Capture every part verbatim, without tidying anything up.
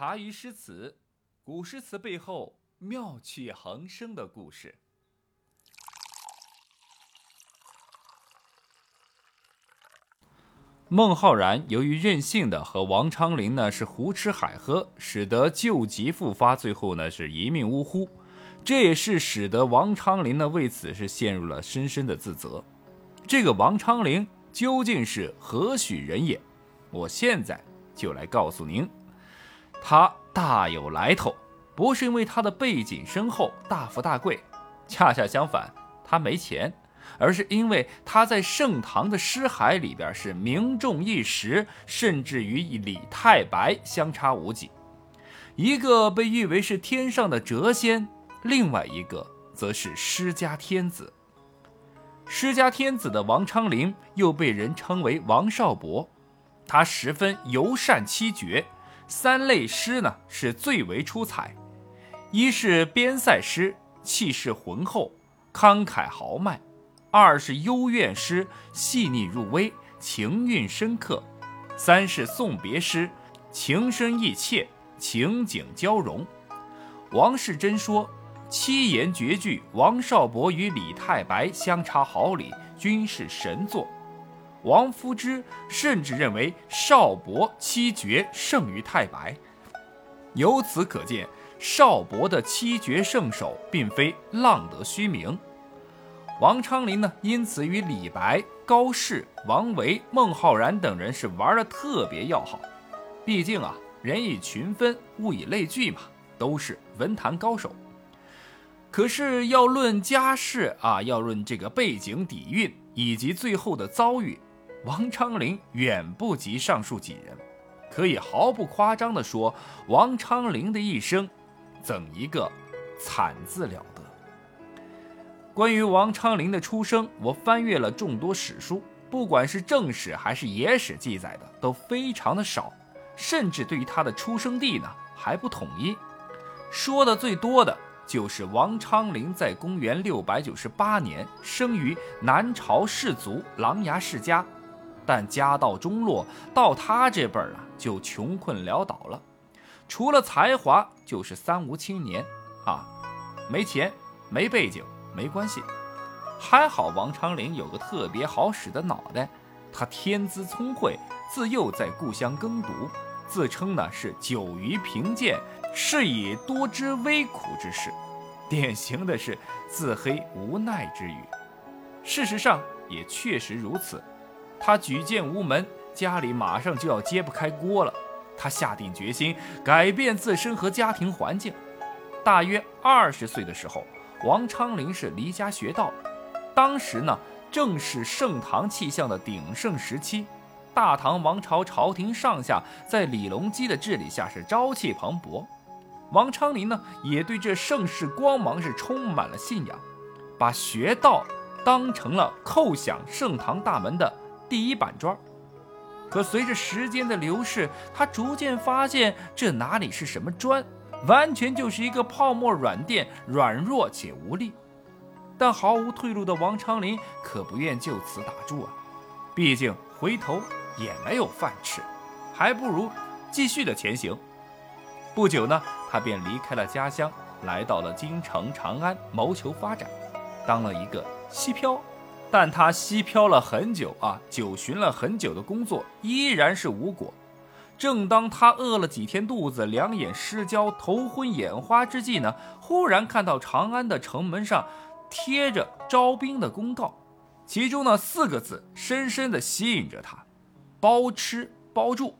茶余诗词，古诗词背后妙趣横生的故事。孟浩然由于任性的和王昌龄呢是胡吃海喝，使得旧疾复发，最后呢是一命呜呼。这也是使得王昌龄呢为此是陷入了深深的自责。这个王昌龄究竟是何许人也？我现在就来告诉您，他大有来头，不是因为他的背景深厚、大富大贵，恰恰相反，他没钱，而是因为他在盛唐的诗海里边是名重一时，甚至与李太白相差无几。一个被誉为是天上的谪仙，另外一个则是诗家天子。诗家天子的王昌龄又被人称为王少伯，他十分尤善七绝，三类诗呢是最为出彩。一是边塞诗，气势浑厚，慷慨豪迈；二是幽怨诗，细腻入微，情韵深刻；三是送别诗，情深意切，情景交融。王士祯说，七言绝句，王少伯与李太白相差毫厘，均是神作。王夫之甚至认为少伯七绝胜于太白。由此可见，少伯的七绝圣手并非浪得虚名。王昌龄呢，因此与李白、高适、王维、孟浩然等人是玩得特别要好。毕竟啊，人以群分，物以类聚嘛，都是文坛高手。可是要论家世啊，要论这个背景底蕴以及最后的遭遇，王昌龄远不及上述几人，可以毫不夸张地说，王昌龄的一生怎一个惨字了得。关于王昌龄的出生，我翻阅了众多史书，不管是正史还是野史记载的都非常的少，甚至对于他的出生地呢还不统一。说的最多的就是王昌龄在公元六百九十八年生于南朝士族琅琊世家，但家道中落，到他这辈儿啊就穷困潦倒了，除了才华就是三无青年啊，没钱没背景没关系。还好王昌龄有个特别好使的脑袋，他天资聪慧，自幼在故乡耕读，自称呢是久于贫贱，是以多知危苦之事，典型的是自黑无奈之语。事实上也确实如此，他举荐无门，家里马上就要揭不开锅了，他下定决心改变自身和家庭环境。大约二十岁的时候，王昌龄是离家学道，当时呢正是盛唐气象的鼎盛时期，大唐王朝朝廷上下在李隆基的治理下是朝气蓬勃。王昌龄呢也对这盛世光芒是充满了信仰，把学道当成了叩响盛唐大门的第一板砖。可随着时间的流逝，他逐渐发现这哪里是什么砖，完全就是一个泡沫软垫，软弱且无力。但毫无退路的王昌龄可不愿就此打住啊，毕竟回头也没有饭吃，还不如继续的前行。不久呢，他便离开了家乡，来到了京城长安，谋求发展，当了一个西漂。但他西漂了很久啊，久寻了很久的工作依然是无果。正当他饿了几天肚子，两眼失焦，头昏眼花之际呢，忽然看到长安的城门上贴着招兵的公告，其中呢四个字深深地吸引着他，包吃包住。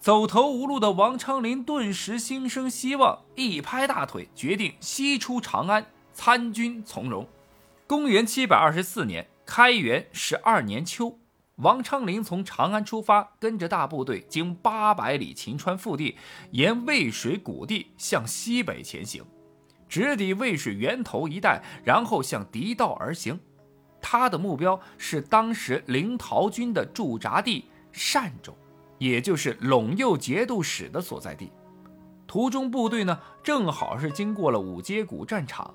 走投无路的王昌龄顿时心生希望，一拍大腿，决定西出长安，参军从戎。公元七百二十四年开元十二年秋，王昌龄从长安出发，跟着大部队经八百里秦川腹地，沿渭水谷地向西北前行，直抵渭水源头一带，然后向狄道而行。他的目标是当时临洮军的驻扎地单州，也就是陇右节度使的所在地。途中部队呢，正好是经过了五街古战场，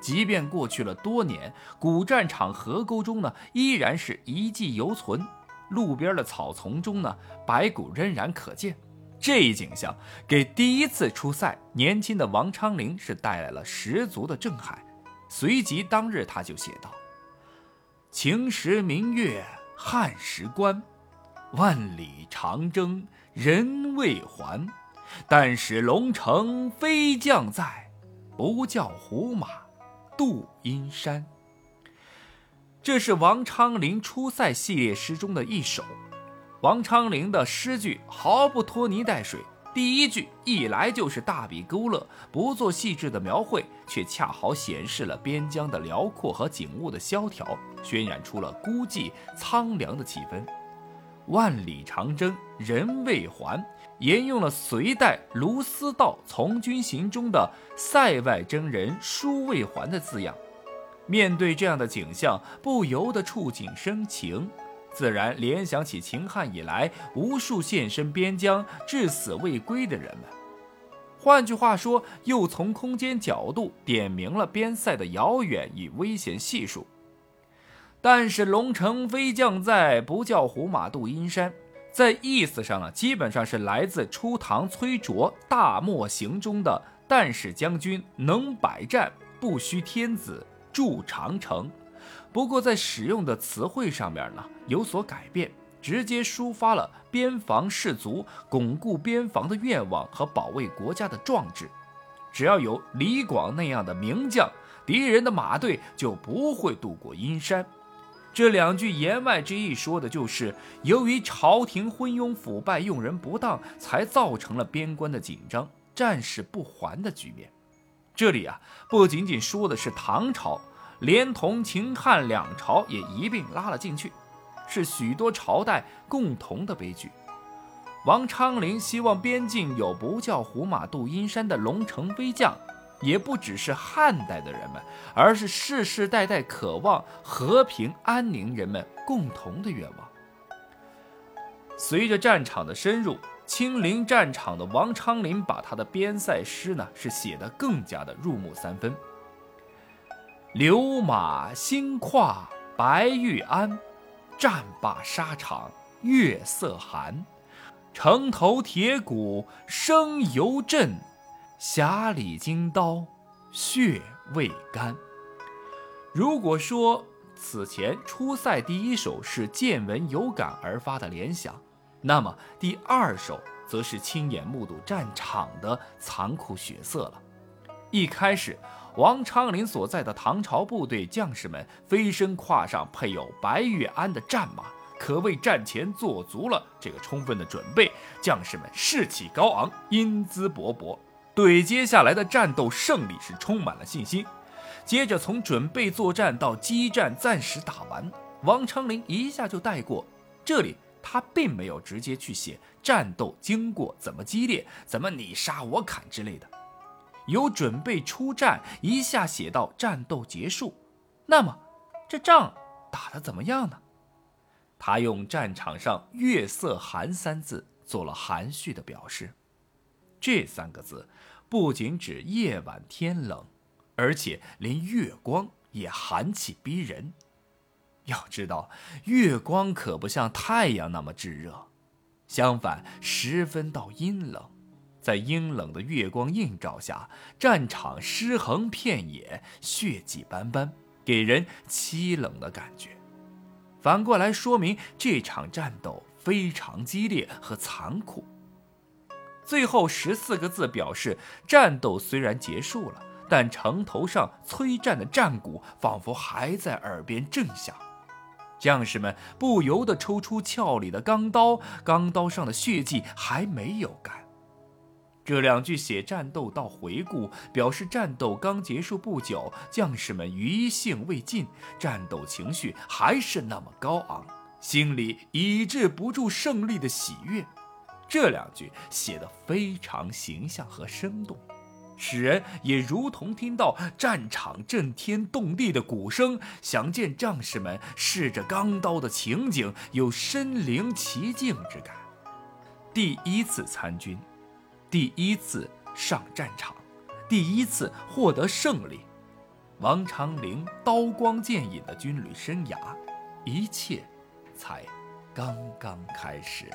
即便过去了多年，古战场河沟中呢，依然是遗迹犹存，路边的草丛中呢，白骨仍然可见，这一景象给第一次出赛年轻的王昌龄是带来了十足的震撼。随即当日他就写道：晴时明月汉时关，万里长征人未还。但使龙城飞将在，不教胡马度阴山。这是王昌龄出塞系列诗中的一首。王昌龄的诗句毫不拖泥带水，第一句一来就是大笔勾勒，不做细致的描绘，却恰好显示了边疆的辽阔和景物的萧条，渲染出了孤寂苍凉的气氛。万里长征人未还沿用了隋代卢思道《从军行》中的塞外征人书未还的字样。面对这样的景象，不由得触景生情，自然联想起秦汉以来无数献身边疆至死未归的人们。换句话说，又从空间角度点明了边塞的遥远与危险系数。但是龙城飞将在，不教胡马度阴山，在意思上呢，基本上是来自初唐崔杼《大漠行》中的但使将军能百战，不须天子筑长城。不过在使用的词汇上面呢有所改变，直接抒发了边防士卒巩固边防的愿望和保卫国家的壮志。只要有李广那样的名将，敌人的马队就不会渡过阴山。这两句言外之意说的就是，由于朝廷昏庸腐败、用人不当，才造成了边关的紧张、战事不还的局面。这里啊，不仅仅说的是唐朝，连同秦汉两朝也一并拉了进去，是许多朝代共同的悲剧。王昌龄希望边境有不教胡马度阴山的龙城飞将，也不只是汉代的人们，而是世世代代渴望和平安宁人们共同的愿望。随着战场的深入，亲临战场的王昌龄把他的边塞诗呢是写得更加的入木三分。流马新跨白玉鞍，战罢沙场月色寒。城头铁骨声犹震，匣里金刀血未干。如果说此前出塞第一首是见闻有感而发的联想，那么第二首则是亲眼目睹战场的残酷血色了。一开始，王昌龄所在的唐朝部队将士们飞身跨上配有白玉鞍的战马，可谓战前做足了这个充分的准备，将士们士气高昂，英姿勃勃，对接下来的战斗胜利是充满了信心。接着从准备作战到激战暂时打完，王昌龄一下就带过，这里他并没有直接去写战斗经过怎么激烈，怎么你杀我砍之类的，由准备出战一下写到战斗结束。那么这仗打得怎么样呢？他用战场上月色寒三字做了含蓄的表示。这三个字不仅指夜晚天冷，而且连月光也寒气逼人。要知道，月光可不像太阳那么炙热，相反十分到阴冷。在阴冷的月光映照下，战场尸横遍野，血迹斑斑，给人凄冷的感觉。反过来说明这场战斗非常激烈和残酷。最后十四个字表示，战斗虽然结束了，但城头上催战的战鼓仿佛还在耳边震响。将士们不由得抽出鞘里的钢刀，钢刀上的血迹还没有干。这两句写战斗到回顾，表示战斗刚结束不久，将士们余兴未尽，战斗情绪还是那么高昂，心里抑制不住胜利的喜悦。这两句写得非常形象和生动，使人也如同听到战场震天动地的鼓声，想见将士们试着钢刀的情景，有身临其境之感。第一次参军，第一次上战场，第一次获得胜利，王昌龄刀光剑影的军旅生涯，一切才刚刚开始。